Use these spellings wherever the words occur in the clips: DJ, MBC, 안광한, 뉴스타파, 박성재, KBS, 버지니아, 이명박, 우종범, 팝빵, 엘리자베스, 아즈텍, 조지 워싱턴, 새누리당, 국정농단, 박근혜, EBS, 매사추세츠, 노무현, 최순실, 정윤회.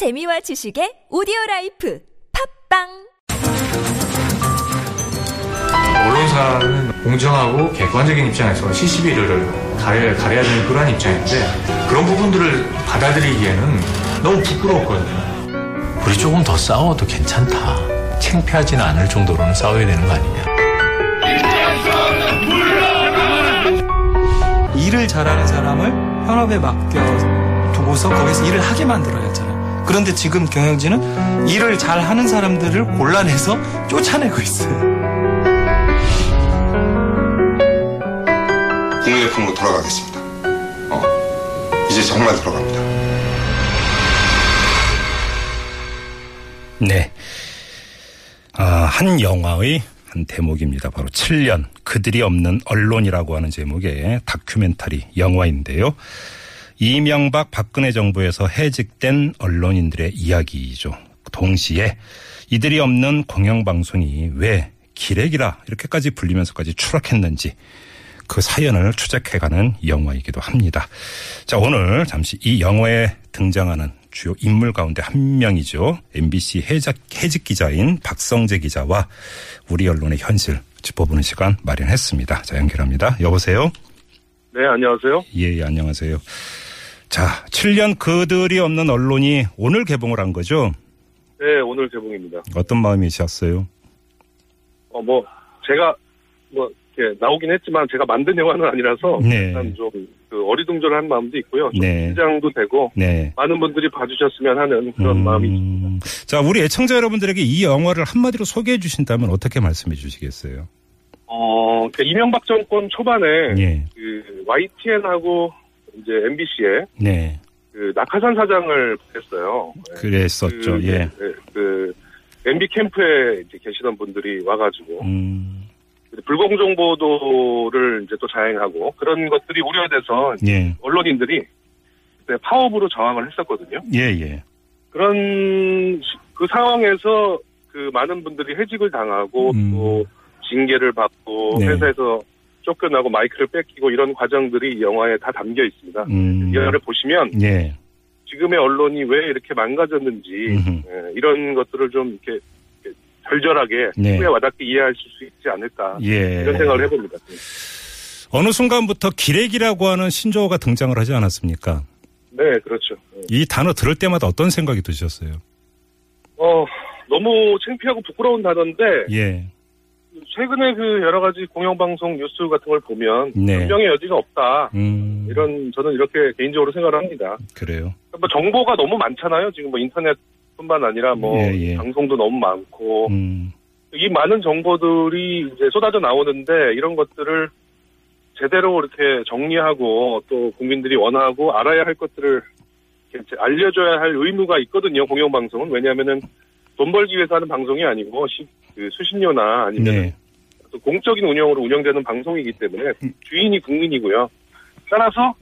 재미와 지식의 오디오라이프 팝빵. 언론사는 공정하고 객관적인 입장에서 시시비를 가려야 되는 그러한 입장인데, 그런 부분들을 받아들이기에는 너무 부끄러웠거든요. 우리 조금 더 싸워도 괜찮다, 창피하진 않을 정도로는 싸워야 되는 거 아니냐. 일을 잘하는 사람을 현업에 맡겨두고서 거기서 일을 하게 만들어야 하잖아요. 그런데 지금 경영진은 일을 잘하는 사람들을 골라내서 쫓아내고 있어요. 국민의품으로 돌아가겠습니다. 이제 정말 돌아갑니다. 네. 한 영화의 한 대목입니다. 바로 7년 그들이 없는 언론이라고 하는 제목의 다큐멘터리 영화인데요. 이명박 박근혜 정부에서 해직된 언론인들의 이야기이죠. 동시에 이들이 없는 공영방송이 왜 기레기라 이렇게까지 불리면서까지 추락했는지 그 사연을 추적해가는 영화이기도 합니다. 자, 오늘 잠시 이 영화에 등장하는 주요 인물 가운데 한 명이죠. MBC 해직 기자인 박성재 기자와 우리 언론의 현실 짚어보는 시간 마련했습니다. 자, 연결합니다. 여보세요? 네, 안녕하세요. 예, 안녕하세요. 자, 7년 그들이 없는 언론이 오늘 개봉을 한 거죠? 네, 오늘 개봉입니다. 어떤 마음이셨어요? 제가 나오긴 했지만 제가 만든 영화는 아니라서 네. 일단 좀 어리둥절한 마음도 있고요. 좀 네. 긴장도 되고 네. 많은 분들이 봐주셨으면 하는 그런 마음이 있습니다. 자, 우리 애청자 여러분들에게 이 영화를 한마디로 소개해 주신다면 어떻게 말씀해 주시겠어요? 이명박 정권 초반에 네. YTN하고 이제 MBC에 네. 낙하산 사장을 보냈어요. 그랬었죠. 예. MB 캠프에 이제 계시던 분들이 와가지고. 불공 정보도를 이제 또 자행하고 그런 것들이 우려돼서 예. 언론인들이 그때 파업으로 저항을 했었거든요. 예예. 그런 그 상황에서 그 많은 분들이 해직을 당하고 또 징계를 받고 네. 회사에서 쫓겨나고 마이크를 뺏기고 이런 과정들이 이 영화에 다 담겨 있습니다. 이 영화를 보시면 예. 지금의 언론이 왜 이렇게 망가졌는지 예, 이런 것들을 좀 이렇게. 절절하게 네. 와닿게 이해하실 수 있지 않을까 예. 이런 생각을 해봅니다. 어느 순간부터 기레기라고 하는 신조어가 등장을 하지 않았습니까? 네, 그렇죠. 이 단어 들을 때마다 어떤 생각이 드셨어요? 너무 창피하고 부끄러운 단어인데 예. 최근에 그 여러 가지 공영방송 뉴스 같은 걸 보면 변명의 네. 여지가 없다. 저는 이렇게 개인적으로 생각을 합니다. 그래요. 정보가 너무 많잖아요. 지금 인터넷 뿐만 아니라 예, 예. 방송도 너무 많고 이 많은 정보들이 이제 쏟아져 나오는데 이런 것들을 제대로 이렇게 정리하고 또 국민들이 원하고 알아야 할 것들을 알려줘야 할 의무가 있거든요. 공영방송은. 왜냐하면은 돈 벌기 위해서 하는 방송이 아니고 수신료나 아니면 네. 또 공적인 운영으로 운영되는 방송이기 때문에 주인이 국민이고요. 따라서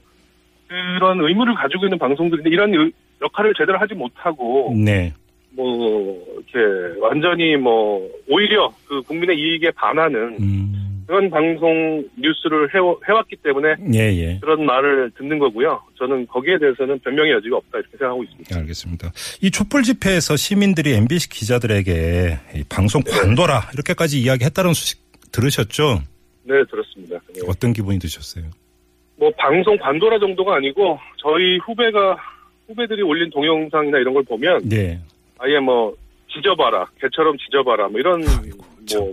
그런 의무를 가지고 있는 방송들인데 이런 역할을 제대로 하지 못하고, 네. 이렇게, 완전히 오히려 그 국민의 이익에 반하는 그런 방송 뉴스를 해왔기 때문에, 예, 예. 그런 말을 듣는 거고요. 저는 거기에 대해서는 변명의 여지가 없다, 이렇게 생각하고 있습니다. 네, 알겠습니다. 이 촛불 집회에서 시민들이 MBC 기자들에게 이 방송 관둬라, 네. 이렇게까지 이야기했다는 소식 들으셨죠? 네, 들었습니다. 네. 어떤 기분이 드셨어요? 방송 관둬라 정도가 아니고, 저희 후배들이 올린 동영상이나 이런 걸 보면, 네. 아예 지져봐라, 개처럼 지져봐라, 이런, 아이고,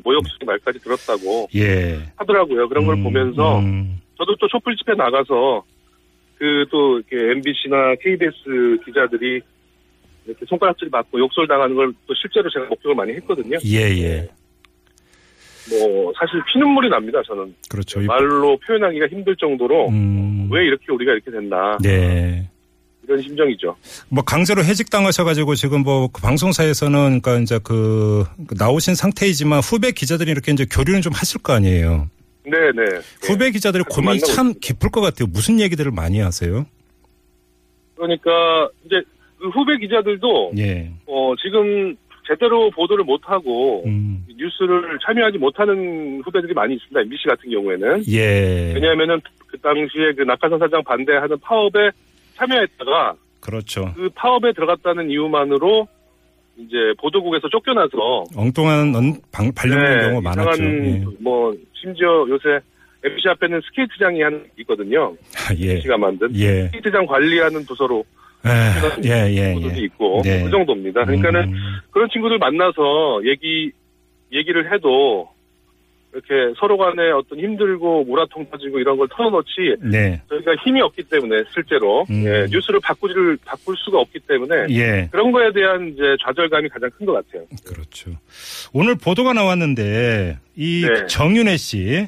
모욕적인 말까지 들었다고 예. 하더라고요. 그런 걸 보면서, 저도 또 촛불 집회 나가서, 이렇게 MBC나 KBS 기자들이 이렇게 손가락질 받고 욕설 당하는 걸 또 실제로 제가 목격을 많이 했거든요. 예, 예. 사실 피눈물이 납니다, 저는. 그렇죠. 말로 표현하기가 힘들 정도로, 왜 이렇게 우리가 이렇게 됐나. 네. 이런 심정이죠. 강제로 해직당하셔가지고 지금 그 방송사에서는 그러니까 이제 나오신 상태이지만 후배 기자들이 이렇게 이제 교류는 좀 하실 거 아니에요. 네네. 후배 기자들의 고민이 참 깊을 것 같아요. 무슨 얘기들을 많이 하세요? 그러니까 이제 그 후배 기자들도 예. 지금 제대로 보도를 못 하고 뉴스를 참여하지 못하는 후배들이 많이 있습니다. MBC 같은 경우에는 예. 왜냐하면은 그 당시에 낙하산 사장 반대하는 파업에 참여했다가 그렇죠. 그 파업에 들어갔다는 이유만으로 이제 보도국에서 쫓겨나서 엉뚱한 발령된 경우가 많았죠. 예. 뭐 심지어 요새 MBC 앞에는 스케이트장이 한 있거든요. 예. MBC가 만든 예. 스케이트장 관리하는 부서로 친구들이 있고 그 정도입니다. 그러니까는 그런 친구들 만나서 얘기를 해도 이렇게 서로 간에 어떤 힘들고 모라통 터지고 이런 걸 털어놓지 네. 저희가 힘이 없기 때문에 실제로 예, 뉴스를 바꿀 수가 없기 때문에 예. 그런 거에 대한 이제 좌절감이 가장 큰 것 같아요. 그렇죠. 오늘 보도가 나왔는데 이 네. 정윤회 씨.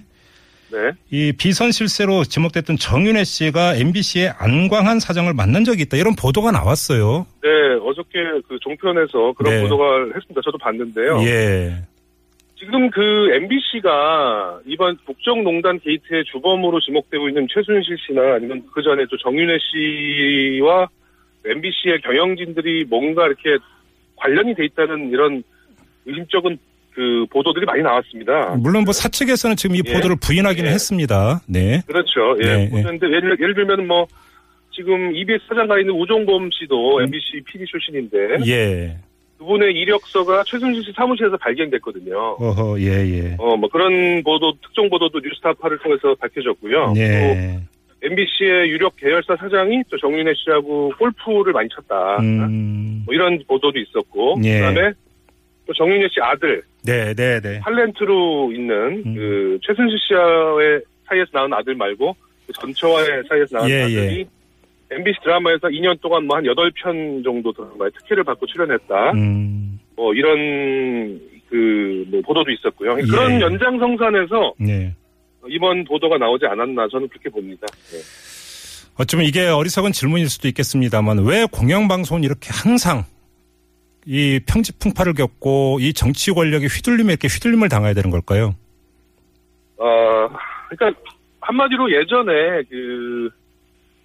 네. 이 비선 실세로 지목됐던 정윤회 씨가 MBC의 안광한 사장을 만난 적이 있다. 이런 보도가 나왔어요. 네. 어저께 그 종편에서 그런 네. 보도가 했습니다. 저도 봤는데요. 예. 지금 그 MBC가 이번 국정농단 게이트의 주범으로 지목되고 있는 최순실 씨나 아니면 그 전에 또 정윤회 씨와 MBC의 경영진들이 뭔가 이렇게 관련이 돼 있다는 이런 의심적인 그 보도들이 많이 나왔습니다. 물론 뭐 사측에서는 지금 이 보도를 부인하기는 했습니다. 네. 그렇죠. 예. 그런데 예를 들면 뭐 지금 EBS 사장가 있는 우종범 씨도 MBC PD 출신인데. 예. 그분의 이력서가 최순실 씨 사무실에서 발견됐거든요. 어허, 예. 뭐 그런 특정 보도도 뉴스타파를 통해서 밝혀졌고요. 예. 또 MBC의 유력 계열사 사장이 또 정윤회 씨하고 골프를 많이 쳤다. 뭐 이런 보도도 있었고. 예. 그다음에 또 정윤회 씨 아들. 네. 팔렌트로 있는 그 최순실 씨와의 사이에서 낳은 아들 말고 그 전처와의 사이에서 낳은 아들이 MBC 드라마에서 2년 동안 뭐 한 8편 정도 드라마에 특혜를 받고 출연했다. 뭐 이런 그 뭐 보도도 있었고요. 그런 연장성산에서 이번 보도가 나오지 않았나 저는 그렇게 봅니다. 네. 어쩌면 이게 어리석은 질문일 수도 있겠습니다만 왜 공영방송은 이렇게 항상 이 평지풍파를 겪고 이 정치 권력의 휘둘림에 이렇게 휘둘림을 당해야 되는 걸까요? 그러니까 한마디로 예전에 그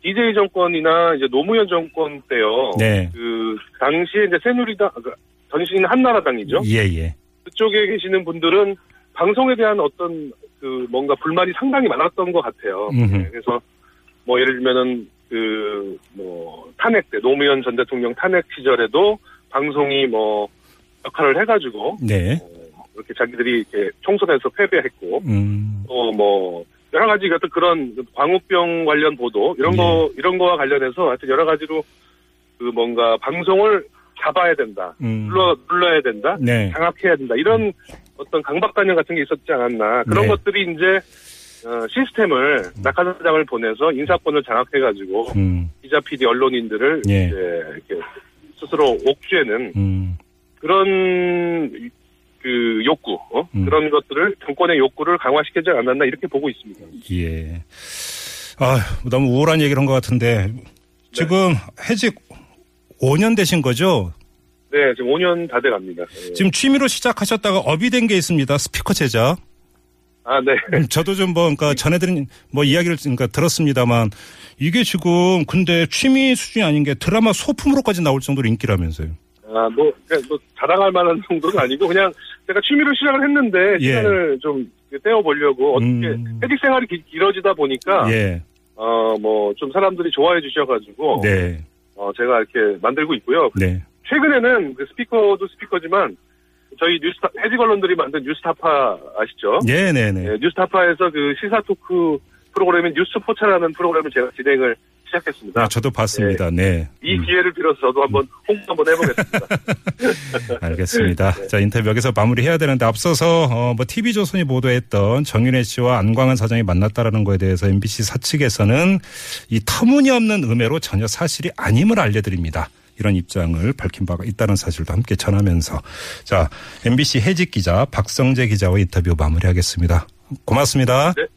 DJ 정권이나 이제 노무현 정권 때요. 네. 그 당시에 이제 새누리당 전신 한나라당이죠. 예. 그쪽에 계시는 분들은 방송에 대한 어떤 그 뭔가 불만이 상당히 많았던 것 같아요. 네. 그래서 뭐 예를 들면은 그 뭐 탄핵 때 노무현 전 대통령 탄핵 시절에도 방송이 뭐 역할을 해가지고 이렇게 자기들이 이렇게 총선에서 패배했고 또 뭐 여러 가지 같은 그런 광우병 관련 보도 이런 거와 관련해서 하여튼 여러 가지로 그 뭔가 방송을 잡아야 된다, 불러야 된다, 장악해야 된다 이런 어떤 강박관념 같은 게 있었지 않았나 그런 것들이 이제 시스템을 낙하산장을 보내서 인사권을 장악해가지고 기자, PD, 언론인들을 이제 이렇게 스스로 옥죄는 그런 그 욕구, 그런 것들을 정권의 욕구를 강화시키지 않았나 이렇게 보고 있습니다. 예. 아, 너무 우울한 얘기를 한 것 같은데 지금 해직 5년 되신 거죠? 네, 지금 5년 다 돼갑니다. 예. 지금 취미로 시작하셨다가 업이 된 게 있습니다. 스피커 제작. 아, 네. 저도 좀 뭐, 그러니까 전해드린 뭐 이야기를 그러니까 들었습니다만 이게 지금 근데 취미 수준이 아닌 게 드라마 소품으로까지 나올 정도로 인기라면서요. 아, 뭐 자랑할 만한 정도는 아니고 그냥 제가 취미로 시작을 했는데 시간을 좀 떼어보려고 어떻게 해직 생활이 길어지다 보니까 뭐 좀 사람들이 좋아해 주셔가지고 제가 이렇게 만들고 있고요. 네. 최근에는 그 스피커도 스피커지만 저희 해직 언론들이 만든 뉴스타파 아시죠? 네네네. 네, 뉴스타파에서 그 시사 토크 프로그램인 뉴스포차라는 프로그램을 제가 진행을 시작했습니다. 아, 저도 봤습니다. 네. 이 기회를 빌어서 저도 한번 홍보 한번 해보겠습니다. 알겠습니다. 자, 인터뷰 여기서 마무리해야 되는데 앞서서 뭐 TV조선이 보도했던 정윤회 씨와 안광한 사장이 만났다라는 거에 대해서 MBC 사측에서는 이 터무니없는 음해로 전혀 사실이 아님을 알려드립니다. 이런 입장을 밝힌 바가 있다는 사실도 함께 전하면서 자, MBC 해직 기자 박성재 기자와 인터뷰 마무리하겠습니다. 고맙습니다. 네.